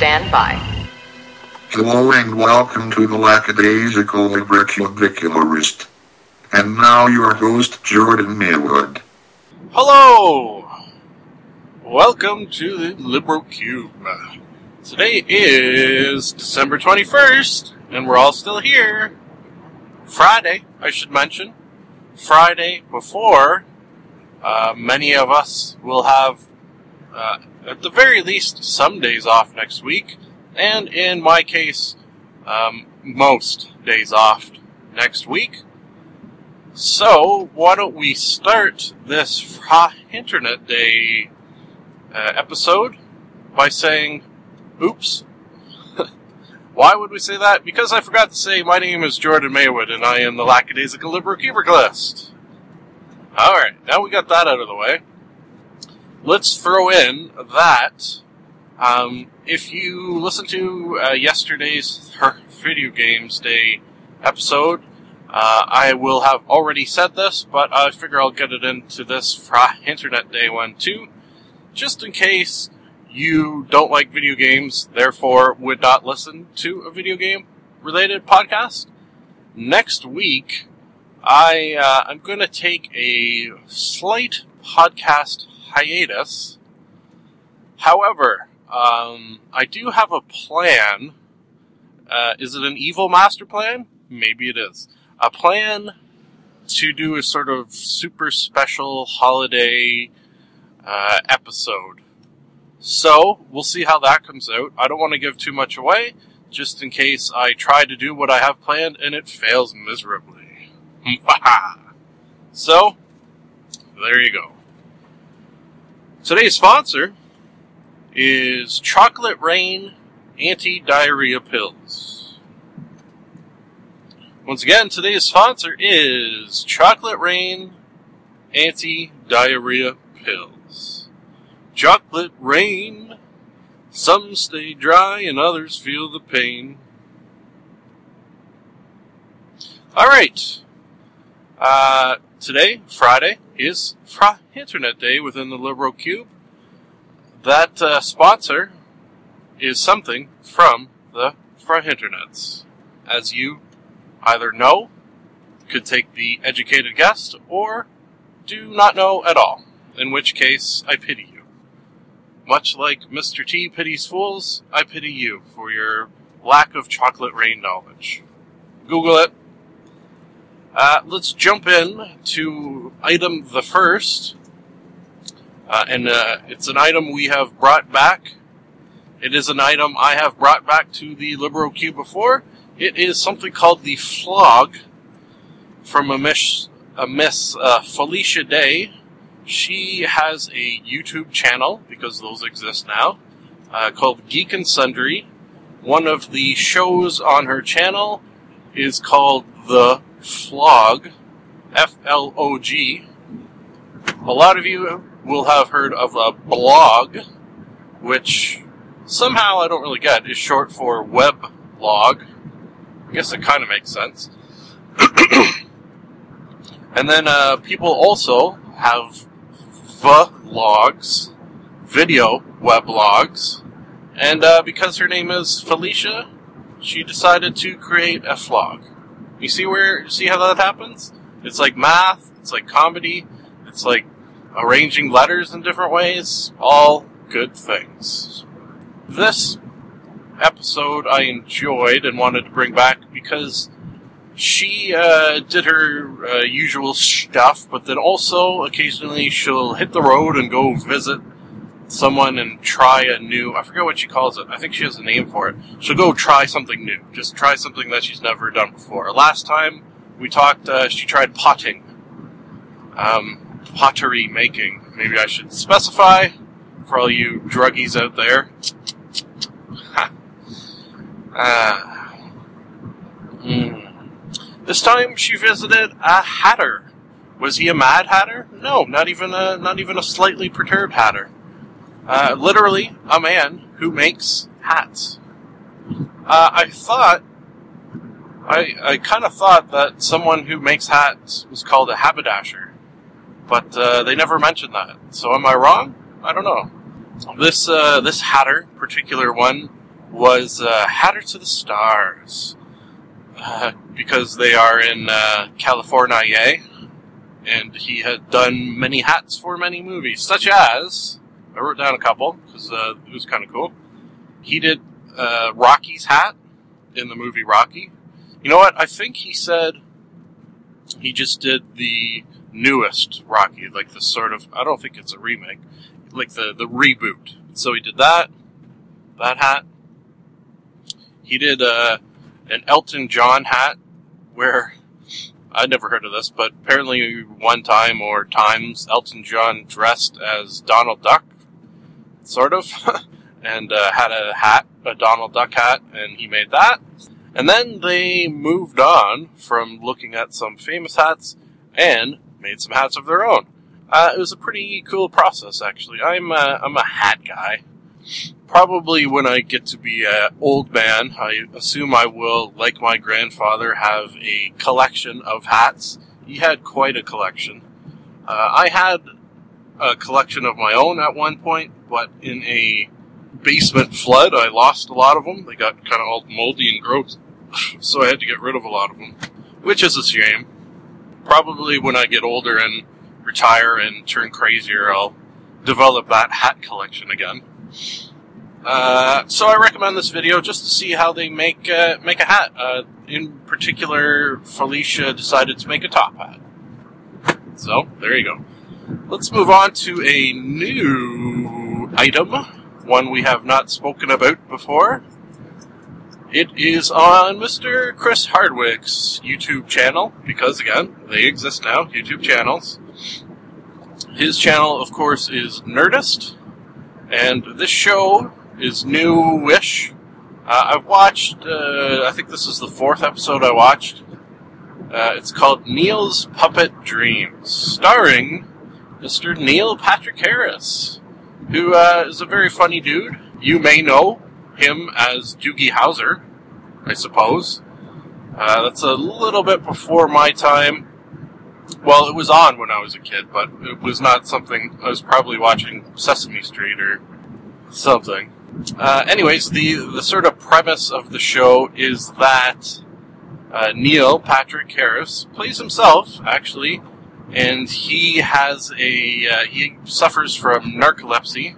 Stand by. Hello and welcome to the Lackadaisical Librocubicularist. And now your host, Jordan Maywood. Hello! Welcome to the Librocube. Today is December 21st, and we're all still here. Friday, I should mention. Friday before, many of us will have, at the very least, some days off next week. And in my case, most days off next week. So, why don't we start this Fir-Internet Day episode by saying, oops. Why would we say that? Because I forgot to say my name is Jordan Maywood, and I am the Lackadaisical Librocubicularist. Alright, now we got that out of the way. Let's throw in that if you listen to yesterday's Video Games Day episode, I will have already said this, but I figure I'll get it into this Fir-Internet Day one too, just in case you don't like video games, therefore would not listen to a video game-related podcast. Next week, I'm going to take a slight podcast hiatus. However, I do have a plan. Is it an evil master plan? Maybe it is. A plan to do a sort of super special holiday episode. So, we'll see how that comes out. I don't want to give too much away, just in case I try to do what I have planned and it fails miserably. So, there you go. Today's sponsor is Chocolate Rain Anti-Diarrhea Pills. Once again, today's sponsor is Chocolate Rain Anti-Diarrhea Pills. Chocolate rain, some stay dry and others feel the pain. Alright, today, Friday, is Fir-Internet Day within the Librocube. That sponsor is something from the Fir-Internets, as you either know, could take the educated guess, or do not know at all, in which case I pity you. Much like Mr. T pities fools, I pity you for your lack of chocolate rain knowledge. Google it. Let's jump in to item the first, and it's an item we have brought back. It is an item I have brought back to the Librocube before. It is something called the Flog from a Miss Felicia Day. She has a YouTube channel, because those exist now, called Geek and Sundry. One of the shows on her channel is called The Flog, F-L-O-G. A lot of you will have heard of a blog, which somehow I don't really get, is short for weblog. I guess it kind of makes sense. And then people also have vlogs, video weblogs, and because her name is Felicia, she decided to create a vlog. You see how that happens? It's like math, it's like comedy, it's like arranging letters in different ways, all good things. This episode I enjoyed and wanted to bring back because she did her usual stuff, but then also occasionally she'll hit the road and go visit someone and try a new, I forget what she calls it, I think she has a name for it. She'll go try something new, just try something that she's never done before. Last time we talked, she tried potting, pottery making, maybe I should specify for all you druggies out there. This time she visited a hatter. Was he a mad hatter? No, not even a slightly perturbed hatter. Literally, a man who makes hats. I kind of thought that someone who makes hats was called a haberdasher, but they never mentioned that. So am I wrong? I don't know. This hatter, particular one, was Hatter to the Stars, because they are in California, and he had done many hats for many movies, such as, I wrote down a couple, because it was kind of cool. He did Rocky's hat in the movie Rocky. You know what, I think he said he just did the newest Rocky, like the sort of, I don't think it's a remake, like the reboot. So he did that hat. He did an Elton John hat, where I'd never heard of this, but apparently one time or times Elton John dressed as Donald Duck, sort of, and had a hat, a Donald Duck hat, and he made that. And then they moved on from looking at some famous hats and made some hats of their own. It was a pretty cool process, actually. I'm a hat guy. Probably when I get to be an old man, I assume I will, like my grandfather, have a collection of hats. He had quite a collection. I had a collection of my own at one point, but in a basement flood, I lost a lot of them. They got kind of all moldy and gross, so I had to get rid of a lot of them, which is a shame. Probably when I get older and retire and turn crazier, I'll develop that hat collection again. So I recommend this video just to see how they make a hat. In particular, Felicia decided to make a top hat. So, there you go. Let's move on to a new item, one we have not spoken about before. It is on Mr. Chris Hardwick's YouTube channel, because, again, they exist now, YouTube channels. His channel, of course, is Nerdist, and this show is new-ish. I've watched, I think this is the fourth episode I watched. It's called Neil's Puppet Dreams, starring Mr. Neil Patrick Harris, who is a very funny dude. You may know him as Doogie Howser, I suppose. That's a little bit before my time. Well, it was on when I was a kid, but it was not something. I was probably watching Sesame Street or something. Anyways, the sort of premise of the show is that Neil Patrick Harris plays himself, actually, and he has he suffers from narcolepsy.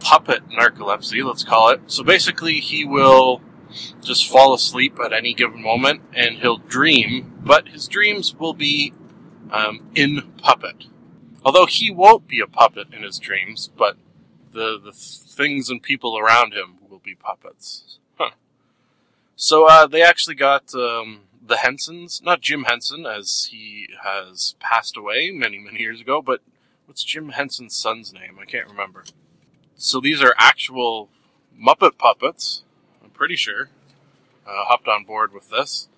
Puppet narcolepsy, let's call it. So basically he will just fall asleep at any given moment and he'll dream, but his dreams will be in puppet. Although he won't be a puppet in his dreams, but the things and people around him will be puppets. Huh. So they actually got the Hensons, not Jim Henson, as he has passed away many, many years ago, but what's Jim Henson's son's name? I can't remember. So these are actual Muppet puppets, I'm pretty sure. Hopped on board with this.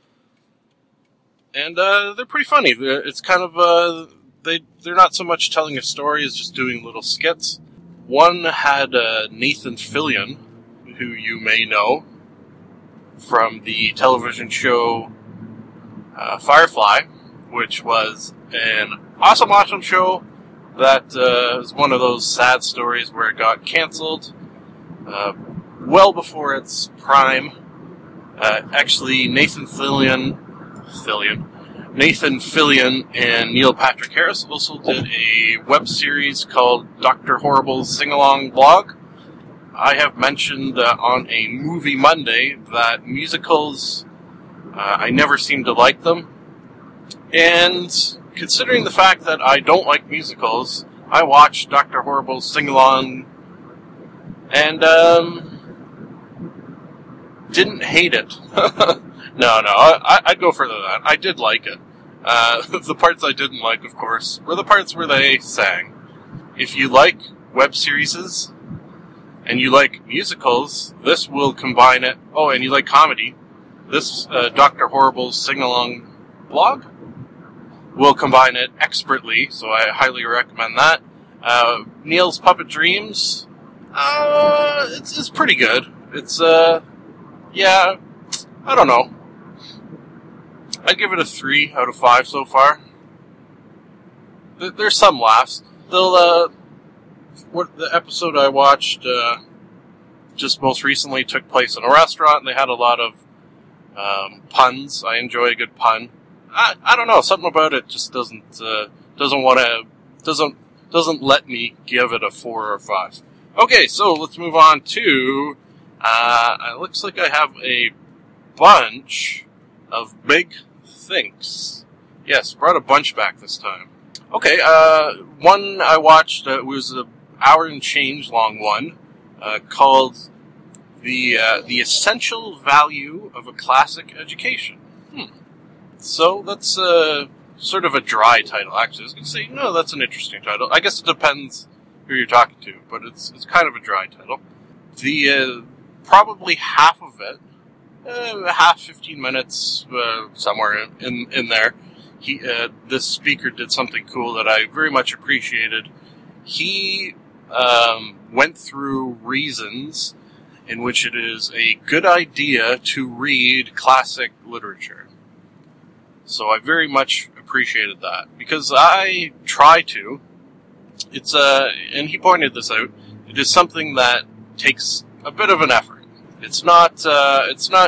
And they're pretty funny. It's kind of, they're not so much telling a story as just doing little skits. One had Nathan Fillion, who you may know from the television show Firefly, which was an awesome show. That is one of those sad stories where it got canceled well before its prime. Actually, Nathan Fillion and Neil Patrick Harris also did a web series called Dr. Horrible's Sing-A-Long Blog. I have mentioned on a Movie Monday that musicals, I never seem to like them. And considering the fact that I don't like musicals, I watched Dr. Horrible's Sing-Along and didn't hate it. No, I'd go further than that. I did like it. The parts I didn't like, of course, were the parts where they sang. If you like web series and you like musicals, this will combine it. Oh, and you like comedy, this Dr. Horrible's Sing-Along Blog? We'll combine it expertly, so I highly recommend that. Neil's Puppet Dreams, it's pretty good. It's, yeah, I don't know. I'd give it a 3 out of 5 so far. There's some laughs. The episode I watched just most recently took place in a restaurant, and they had a lot of puns. I enjoy a good pun. I don't know, something about it just doesn't let me give it a 4 or 5. Okay, so let's move on to it looks like I have a bunch of Big Thinks. Yes, brought a bunch back this time. Okay, one I watched was an hour and change long one called The Essential Value of a Classic Education. So that's sort of a dry title, actually. I was going to say, no, that's an interesting title. I guess it depends who you're talking to, but it's kind of a dry title. The probably half of it, half 15 minutes, somewhere in there, this speaker did something cool that I very much appreciated. He went through reasons in which it is a good idea to read classic literature. So I very much appreciated that, because I try to. It's and he pointed this out, it is something that takes a bit of an effort. It's not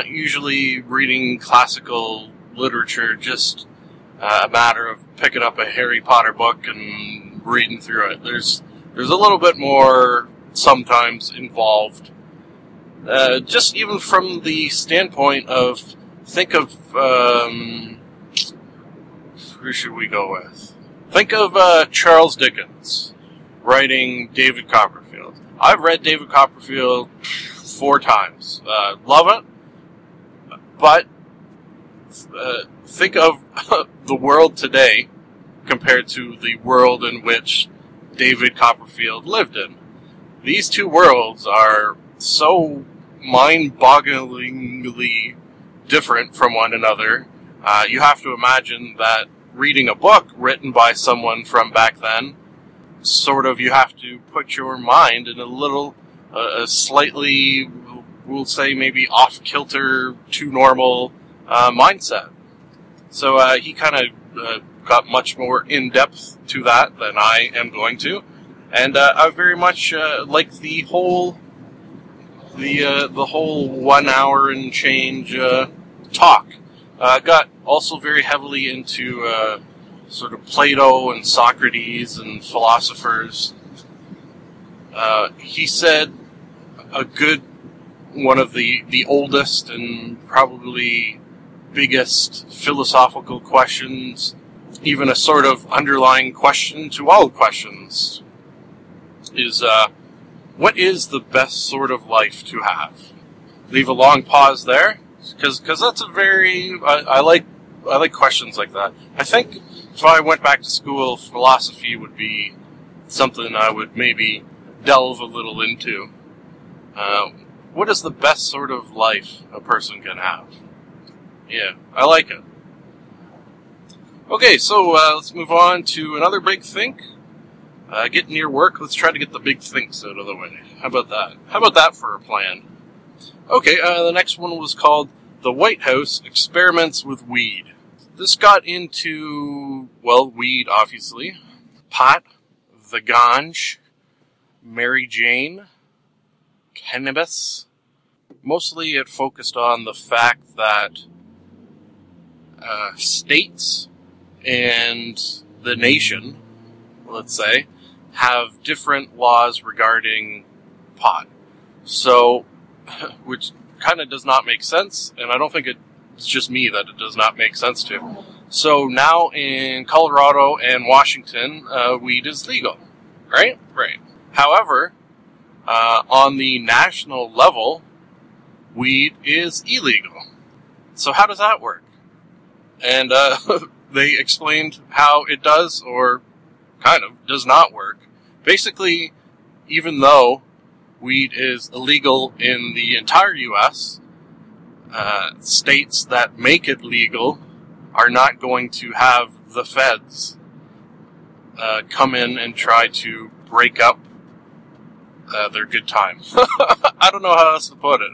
usually reading classical literature just a matter of picking up a Harry Potter book and reading through it. There's a little bit more sometimes involved. Just even from the standpoint of, think of, who should we go with? Think of Charles Dickens writing David Copperfield. I've read David Copperfield 4 times. Love it, but think of the world today compared to the world in which David Copperfield lived in. These two worlds are so mind-bogglingly different from one another. You have to imagine that reading a book written by someone from back then, sort of, you have to put your mind in a little, a slightly, we'll say maybe off-kilter, too normal mindset. So he kind of got much more in-depth to that than I am going to, and I very much like the whole 1 hour and change talk. Got also very heavily into sort of Plato and Socrates and philosophers. He said a good one of the oldest and probably biggest philosophical questions, even a sort of underlying question to all questions, is what is the best sort of life to have? Leave a long pause there. Because that's a very, I like questions like that. I think if I went back to school, philosophy would be something I would maybe delve a little into. What is the best sort of life a person can have? Yeah, I like it. Okay, so let's move on to another big think. Get near work. Let's try to get the big thinks out of the way. How about that? How about that for a plan? Okay, the next one was called The White House Experiments with Weed. This got into, well, weed, obviously. Pot, the ganj, Mary Jane, cannabis. Mostly it focused on the fact that states and the nation, let's say, have different laws regarding pot. So, which kind of does not make sense, and I don't think it's just me that it does not make sense to. So now in Colorado and Washington, weed is legal, right? Right. However, on the national level, weed is illegal. So how does that work? And they explained how it does, or kind of, does not work. Basically, even though weed is illegal in the entire U.S., states that make it legal are not going to have the feds come in and try to break up their good time. I don't know how else to put it.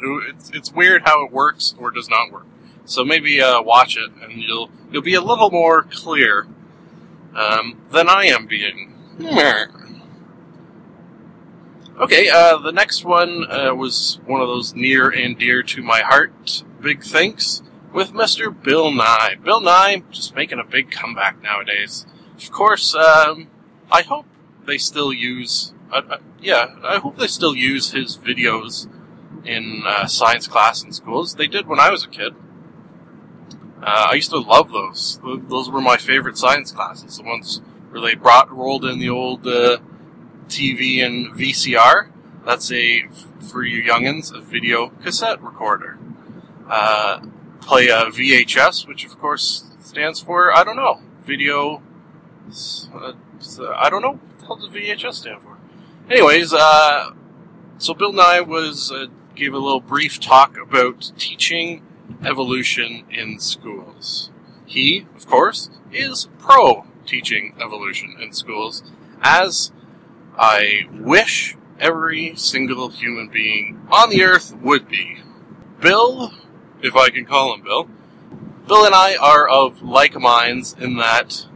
It's weird how it works or does not work. So maybe watch it and you'll be a little more clear than I am being. Okay, the next one was one of those near and dear to my heart, Big Thinks, with Mr. Bill Nye. Bill Nye, just making a big comeback nowadays. Of course, I hope they still use... I hope they still use his videos in science class in schools. They did when I was a kid. I used to love those. Those were my favorite science classes, the ones where they rolled in the old... TV and VCR. That's for you youngins, a video cassette recorder. Play a VHS, which of course stands for, I don't know, video, I don't know, what the hell does VHS stand for? Anyways, so Bill Nye gave a little brief talk about teaching evolution in schools. He, of course, is pro-teaching evolution in schools, as I wish every single human being on the earth would be. Bill, if I can call him Bill, Bill and I are of like minds in that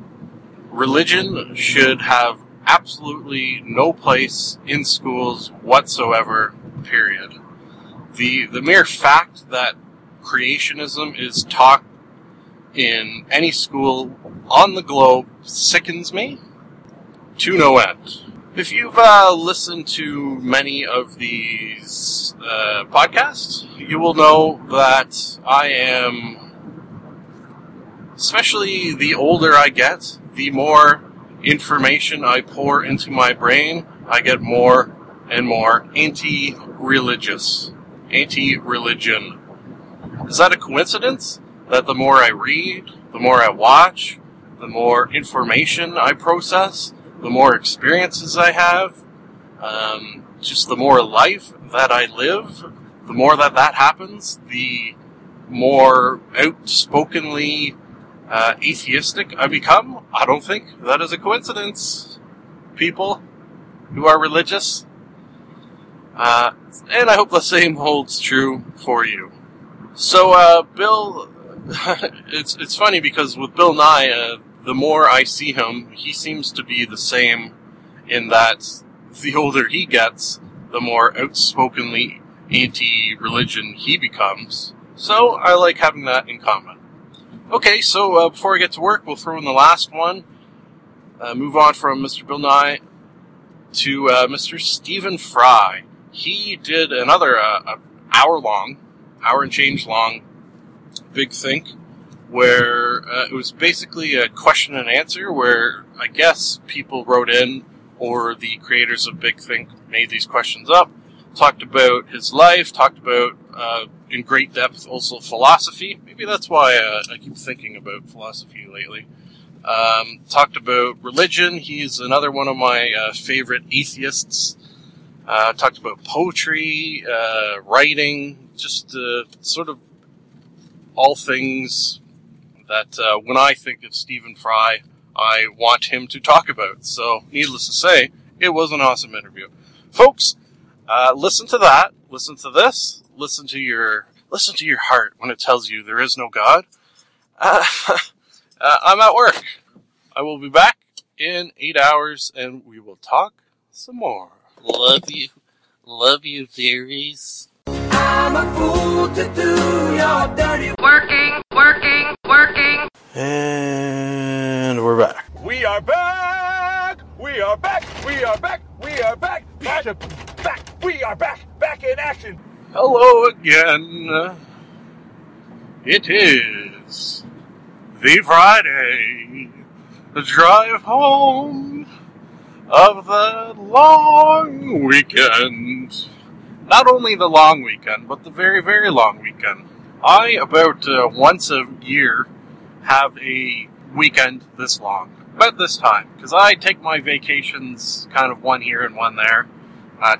religion should have absolutely no place in schools whatsoever, period. The mere fact that creationism is taught in any school on the globe sickens me to no end. If you've listened to many of these podcasts, you will know that I am, especially the older I get, the more information I pour into my brain, I get more and more anti-religious, anti-religion. Is that a coincidence that the more I read, the more I watch, the more information I process, the more experiences I have, just the more life that I live, the more that happens, the more outspokenly atheistic I become? I don't think that is a coincidence, people who are religious. And I hope the same holds true for you. So, Bill, it's funny because with Bill Nye, the more I see him, he seems to be the same in that the older he gets, the more outspokenly anti-religion he becomes. So I like having that in common. Okay, so before I get to work, we'll throw in the last one. Move on from Mr. Bill Nye to Mr. Stephen Fry. He did another hour and change long Big Think, where it was basically a question and answer where I guess people wrote in, or the creators of Big Think made these questions up, talked about his life, talked about, in great depth, also philosophy. Maybe that's why I keep thinking about philosophy lately. Talked about religion. He's another one of my favorite atheists. Talked about poetry, writing, just sort of all things that when I think of Stephen Fry, I want him to talk about. So, needless to say, it was an awesome interview. Folks, listen to that, listen to this, listen to your heart when it tells you there is no God. I'm at work. I will be back in 8 hours, and we will talk some more. Love you, theories. I'm a fool to do your dirty working. And we're back. We are back in action. Hello again. It is the Friday drive home of the long weekend. Not only the long weekend, but the very, very long weekend. I, about once a year, have a weekend this long. About this time. Because I take my vacations kind of one here and one there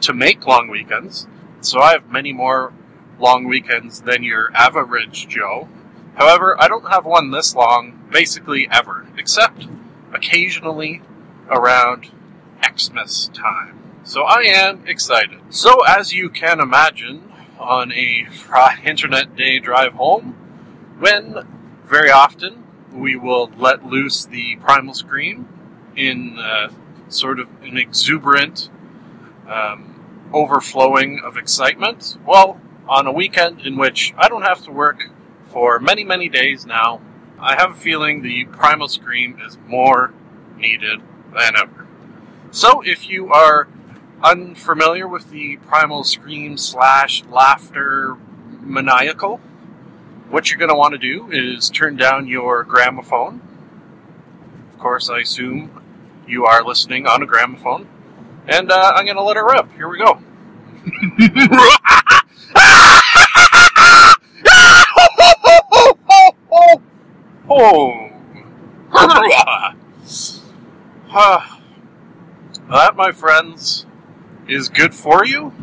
to make long weekends. So I have many more long weekends than your average Joe. However, I don't have one this long basically ever. Except occasionally around Xmas time. So I am excited. So as you can imagine, on a Fir-Internet day drive home, when very often we will let loose the primal scream in sort of an exuberant overflowing of excitement? Well, on a weekend in which I don't have to work for many, many days now, I have a feeling the primal scream is more needed than ever. So if you are unfamiliar with the primal scream / laughter maniacal, what you're going to want to do is turn down your gramophone. Of course, I assume you are listening on a gramophone. And I'm going to let her rip. Here we go. That, my friends, is good for you.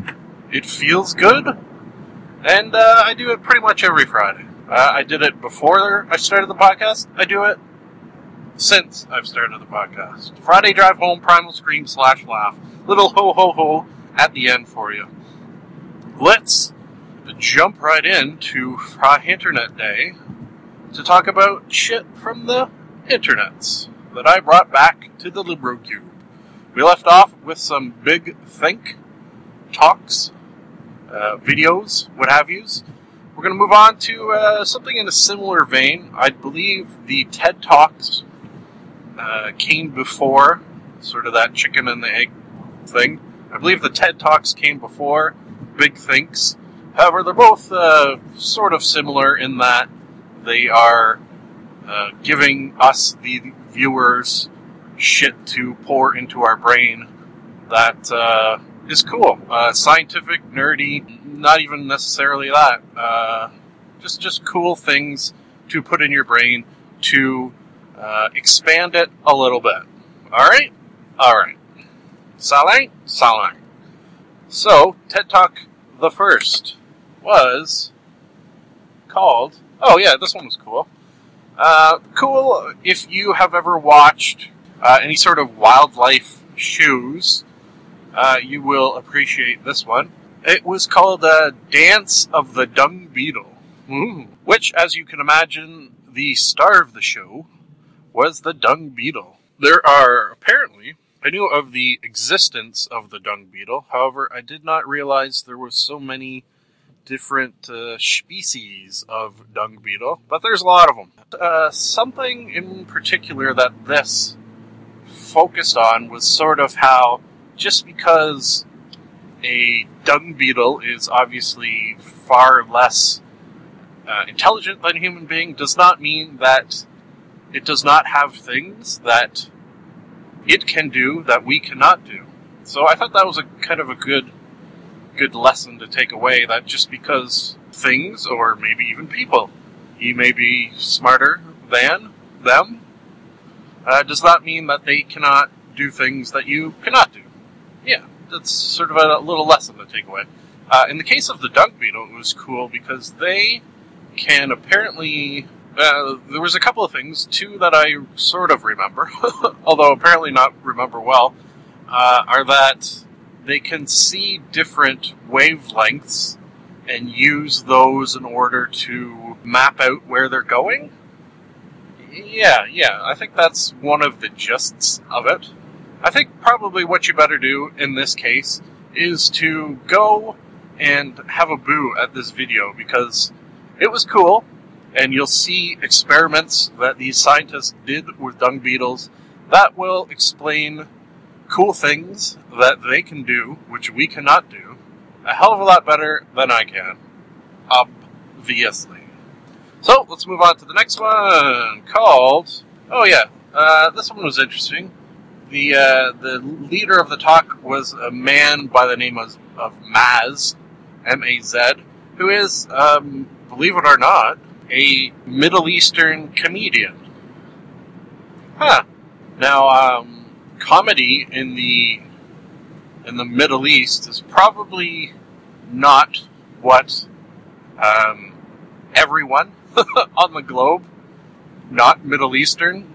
It feels good. And I do it pretty much every Friday. I did it before I started the podcast. I do it since I've started the podcast. Friday drive home, primal scream / laugh. Little ho ho ho at the end for you. Let's jump right into Fir-Internet Day to talk about shit from the internets that I brought back to the LibroCube. We left off with some Big Think talks, videos, what have yous. We're going to move on to something in a similar vein. I believe the TED Talks came before, sort of that chicken and the egg thing. I believe the TED Talks came before Big Thinks. However, they're both sort of similar in that they are giving us, the viewers, shit to pour into our brain that is cool. Scientific, nerdy, not even necessarily that. Just cool things to put in your brain to expand it a little bit. All right. Salang. So, TED Talk the first was called... Oh, yeah, this one was cool. Cool if you have ever watched any sort of wildlife shows, you will appreciate this one. It was called Dance of the Dung Beetle, which, as you can imagine, the star of the show was the dung beetle. There are apparently... I knew of the existence of the dung beetle, however, I did not realize there were so many different species of dung beetle, but there's a lot of them. Something in particular that this focused on was sort of how, just because a dung beetle is obviously far less intelligent than a human being, does not mean that it does not have things that it can do that we cannot do. So I thought that was a kind of a good lesson to take away, that just because things, or maybe even people, you may be smarter than them, does not mean that they cannot do things that you cannot do. Yeah, that's sort of a little lesson to take away. In the case of the dung beetle, it was cool because they can apparently... there was a couple of things, two that I sort of remember, although apparently not remember well, are that they can see different wavelengths and use those in order to map out where they're going. Yeah, I think that's one of the gists of it. I think probably what you better do in this case is to go and have a boo at this video, because it was cool. And you'll see experiments that these scientists did with dung beetles that will explain cool things that they can do, which we cannot do, a hell of a lot better than I can, obviously. So, let's move on to the next one, called... Oh yeah, this one was interesting. The leader of the talk was a man by the name of Maz, M-A-Z, who is, believe it or not, a Middle Eastern comedian. Now, comedy in the Middle East is probably not what everyone on the globe, not Middle Eastern,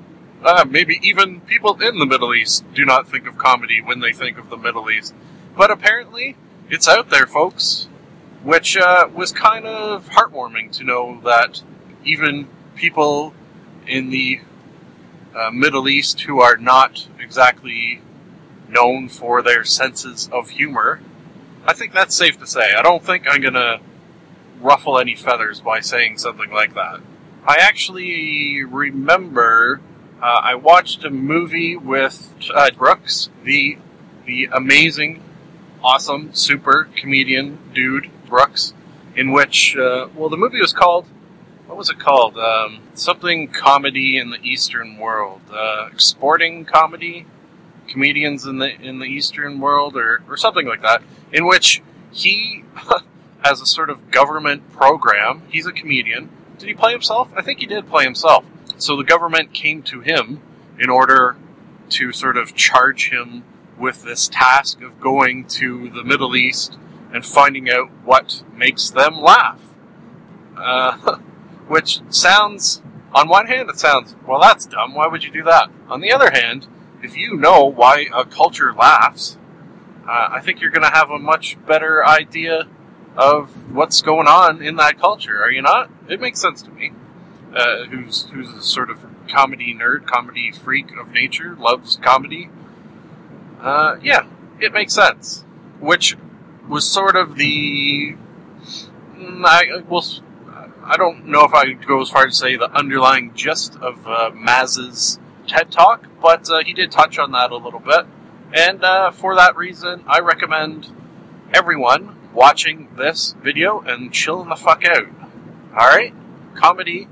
maybe even people in the Middle East do not think of comedy when they think of the Middle East. But apparently, it's out there, folks. Which was kind of heartwarming to know that even people in the Middle East who are not exactly known for their senses of humor I think that's safe to say. I don't think I'm going to ruffle any feathers by saying something like that. I actually remember I watched a movie with Ted Brooks, the amazing, awesome, super comedian dude Brooks, in which, well, the movie was called, what was it called? Something Comedy in the Eastern World. Exporting Comedy? Comedians in the Eastern World, or something like that, in which he has a sort of government program. He's a comedian. Did he play himself? I think he did play himself. So the government came to him in order to sort of charge him with this task of going to the Middle East and finding out what makes them laugh. Which sounds, on one hand, it sounds, well, that's dumb. Why would you do that? On the other hand, if you know why a culture laughs, I think you're going to have a much better idea of what's going on in that culture, are you not? It makes sense to me, who's a sort of comedy nerd, comedy freak of nature, loves comedy. Yeah, it makes sense. Which was sort of the... I don't know if I'd go as far to say the underlying gist of Maz's TED Talk, but he did touch on that a little bit. And for that reason, I recommend everyone watching this video and chilling the fuck out. Alright? Comedy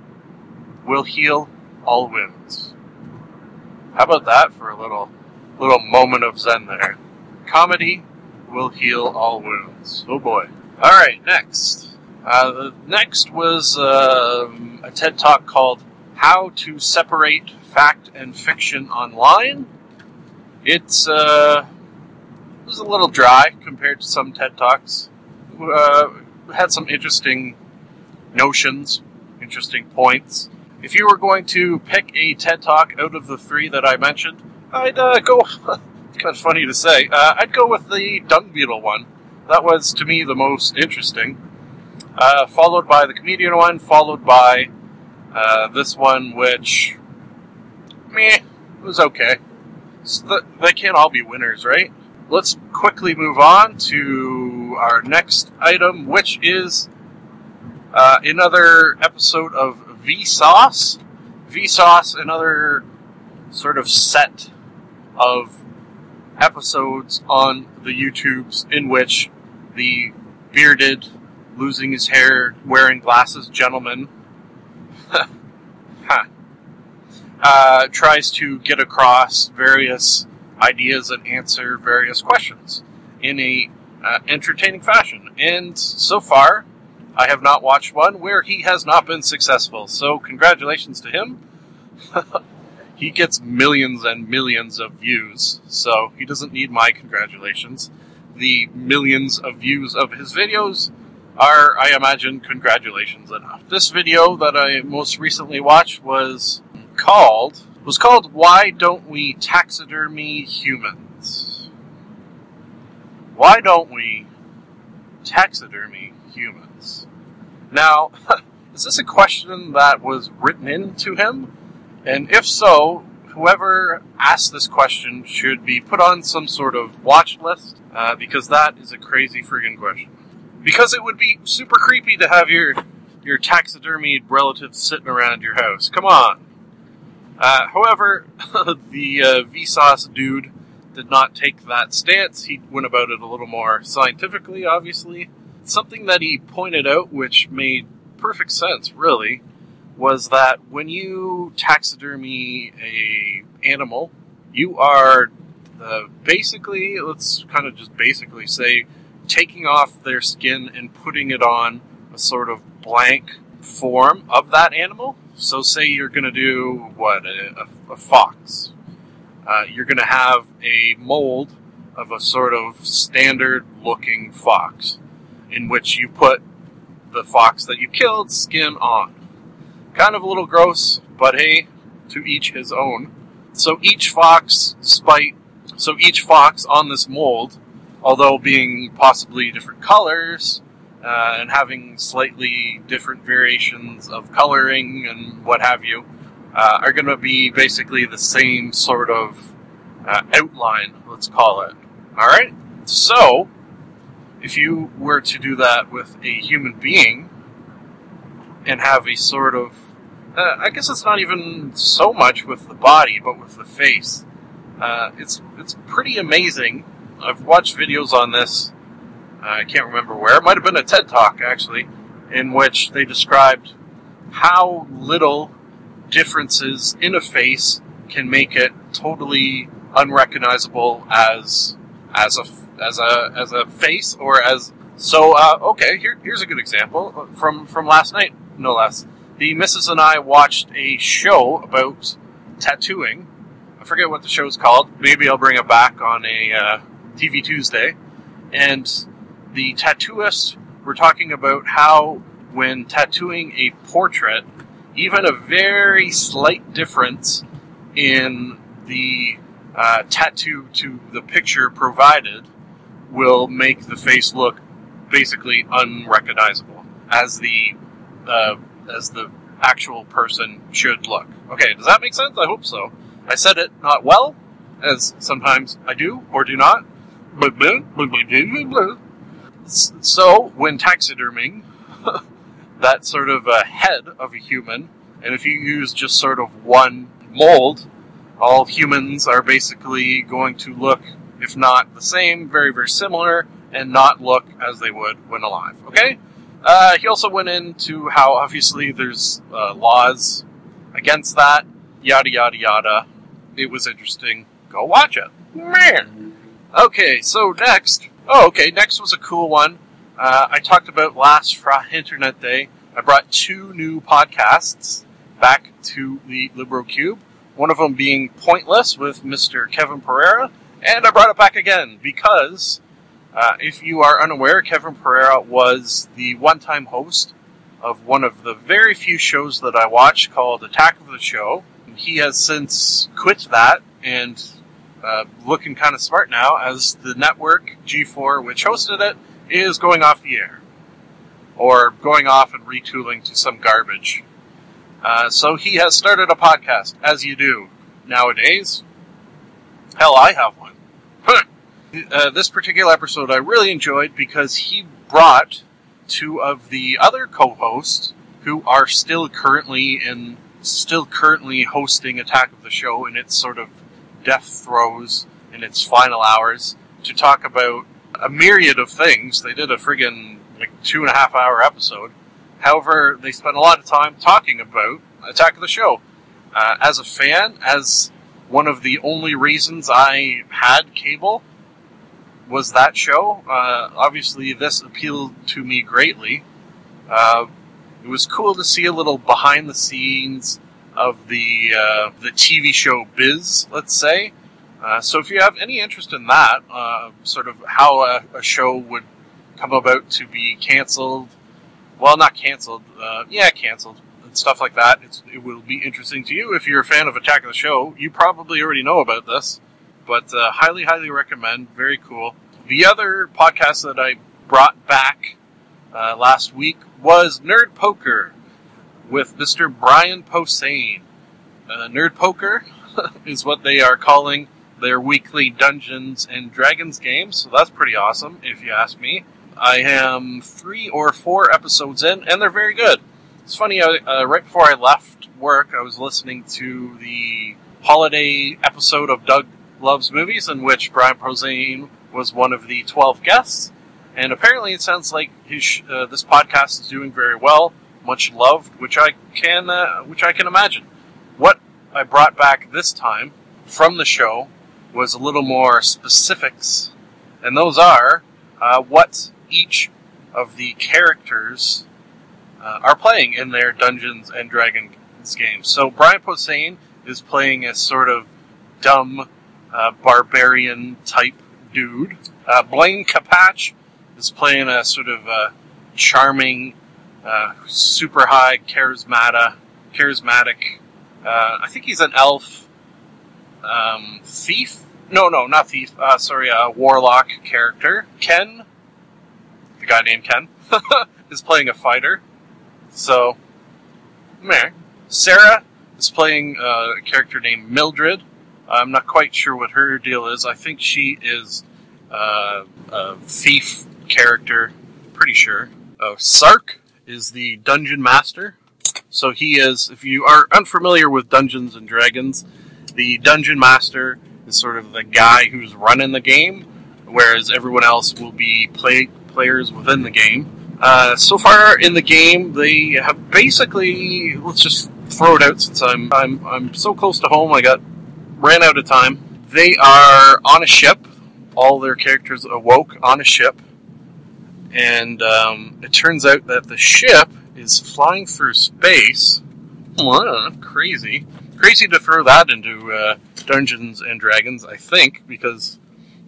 will heal all wounds. How about that for a little moment of zen there? Comedy will heal all wounds. Oh boy. Alright, next. The next was a TED Talk called How to Separate Fact and Fiction Online. It was a little dry compared to some TED Talks. Had some interesting notions, interesting points. If you were going to pick a TED Talk out of the three that I mentioned, I'd go... It's kind of funny to say. I'd go with the Dung Beetle one. That was, to me, the most interesting. Followed by the comedian one, followed by this one, which... meh, it was okay. So they can't all be winners, right? Let's quickly move on to our next item, which is another episode of Vsauce. Vsauce, another sort of set of episodes on the YouTubes in which the bearded, losing his hair, wearing glasses gentleman tries to get across various ideas and answer various questions in a entertaining fashion. And so far, I have not watched one where he has not been successful. So congratulations to him. He gets millions and millions of views, so he doesn't need my congratulations. The millions of views of his videos are, I imagine, congratulations enough. This video that I most recently watched was called Why Don't We Taxidermy Humans? Why don't we taxidermy humans? Now, is this a question that was written into him? And if so, whoever asked this question should be put on some sort of watch list, because that is a crazy friggin' question. Because it would be super creepy to have your taxidermied relatives sitting around your house. Come on. However, the Vsauce dude did not take that stance. He went about it a little more scientifically, obviously. Something that he pointed out, which made perfect sense, really, was that when you taxidermy a animal, you are basically, let's kind of just basically say, taking off their skin and putting it on a sort of blank form of that animal. So say you're going to do, a fox. You're going to have a mold of a sort of standard-looking fox, in which you put the fox that you killed skin on. Kind of a little gross, but hey, to each his own. So each fox on this mold, although being possibly different colors, and having slightly different variations of coloring and what have you, are going to be basically the same sort of outline, let's call it. Alright? So, If you were to do that with a human being and have a sort of, I guess it's not even so much with the body, but with the face. It's pretty amazing. I've watched videos on this. I can't remember where. It might have been a TED Talk, actually, in which they described how little differences in a face can make it totally unrecognizable as a face or as... So, okay, here's a good example from last night, no less. The missus and I watched a show about tattooing. I forget what the show's called. Maybe I'll bring it back on a TV Tuesday. And the tattooists were talking about how when tattooing a portrait, even a very slight difference in the tattoo to the picture provided will make the face look basically unrecognizable as the actual person should look. Okay, does that make sense? I hope so. I said it not well, as sometimes I do or do not. So, when taxiderming that sort of a head of a human, and if you use just sort of one mold, all humans are basically going to look, if not the same, very, very similar, and not look as they would when alive, okay? He also went into how, obviously, there's laws against that, yada, yada, yada. It was interesting. Go watch it. Man. Okay, so next... Oh, okay, next was a cool one. I talked about last Fir-Internet Day. I brought two new podcasts back to the LibroCube. One of them being Pointless with Mr. Kevin Pereira. And I brought it back again because, if you are unaware, Kevin Pereira was the one-time host of one of the very few shows that I watch called Attack of the Show. He has since quit that and... looking kind of smart now, as the network, G4, which hosted it, is going off the air. Or going off and retooling to some garbage. So he has started a podcast, as you do nowadays. Hell, I have one. This particular episode I really enjoyed because he brought two of the other co-hosts who are still currently hosting Attack of the Show in its sort of death throes in its final hours to talk about a myriad of things. They did a friggin' 2.5 hour episode. However, they spent a lot of time talking about Attack of the Show. As a fan, as one of the only reasons I had cable was that show. Obviously, this appealed to me greatly. It was cool to see a little behind the scenes of the TV show biz, let's say. So if you have any interest in that, sort of how a show would come about to be canceled, well, not canceled, canceled, and stuff like that, it will be interesting to you. If you're a fan of Attack of the Show, you probably already know about this, but highly, highly recommend. Very cool. The other podcast that I brought back last week was Nerd Poker with Mr. Brian Posehn. Nerd Poker is what they are calling their weekly Dungeons and Dragons game, so that's pretty awesome, if you ask me. I am 3 or 4 episodes in, and they're very good. It's funny, right before I left work, I was listening to the holiday episode of Doug Loves Movies, in which Brian Posehn was one of the 12 guests, and apparently it sounds like this podcast is doing very well. Much loved, which I can imagine. What I brought back this time from the show was a little more specifics, and those are what each of the characters are playing in their Dungeons and Dragons game. So Brian Posehn is playing a sort of dumb barbarian type dude. Blaine Capatch is playing a sort of charming. Super high charismatic. I think he's an elf thief. No, not thief. A warlock character. Ken, the guy named Ken, is playing a fighter. So, meh. Sarah is playing a character named Mildred. I'm not quite sure what her deal is. I think she is a thief character, pretty sure. Sark is the Dungeon Master. So he is, if you are unfamiliar with Dungeons and Dragons, the Dungeon Master is sort of the guy who's running the game, whereas everyone else will be players within the game. So far in the game, they have basically, let's just throw it out since I'm so close to home, ran out of time. They are on a ship. All their characters awoke on a ship. And it turns out that the ship is flying through space. Crazy. Crazy to throw that into Dungeons and Dragons, I think, because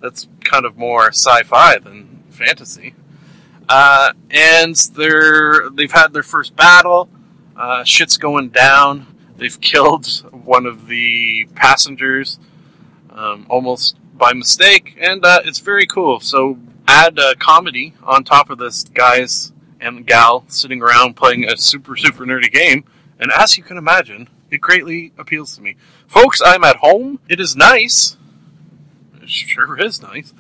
that's kind of more sci-fi than fantasy. And they've had their first battle. Shit's going down. They've killed one of the passengers almost by mistake, and it's very cool. So add comedy on top of this, guys and gal sitting around playing a super, super nerdy game. And as you can imagine, it greatly appeals to me. Folks, I'm at home. It is nice. It sure is nice.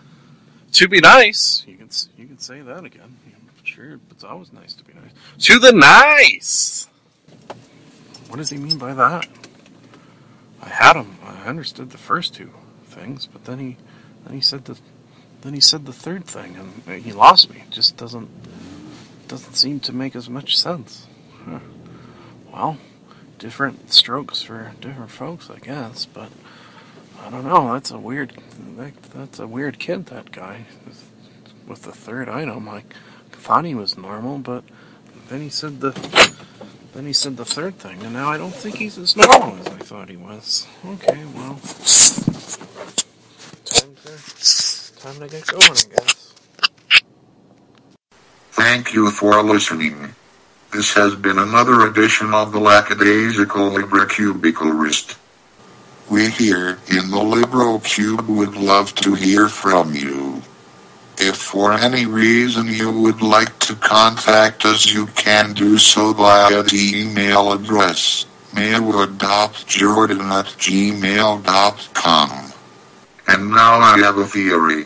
To be nice. You can say that again. Sure, it's always nice to be nice. To the nice! What does he mean by that? I understood the first two things, but then he said the third thing, and he lost me. It just doesn't seem to make as much sense. Huh. Well, different strokes for different folks, I guess. But I don't know. That's a weird kid. That guy with the third item. I thought he was normal, but then he said the third thing, and now I don't think he's as normal as I thought he was. Okay, well, time to get going, I guess. Thank you for listening. This has been another edition of the Lackadaisical Librocubicularist. We here in the LibroCube would love to hear from you. If for any reason you would like to contact us, you can do so via the email address, maywood.jordan@gmail.com. And now I have a theory.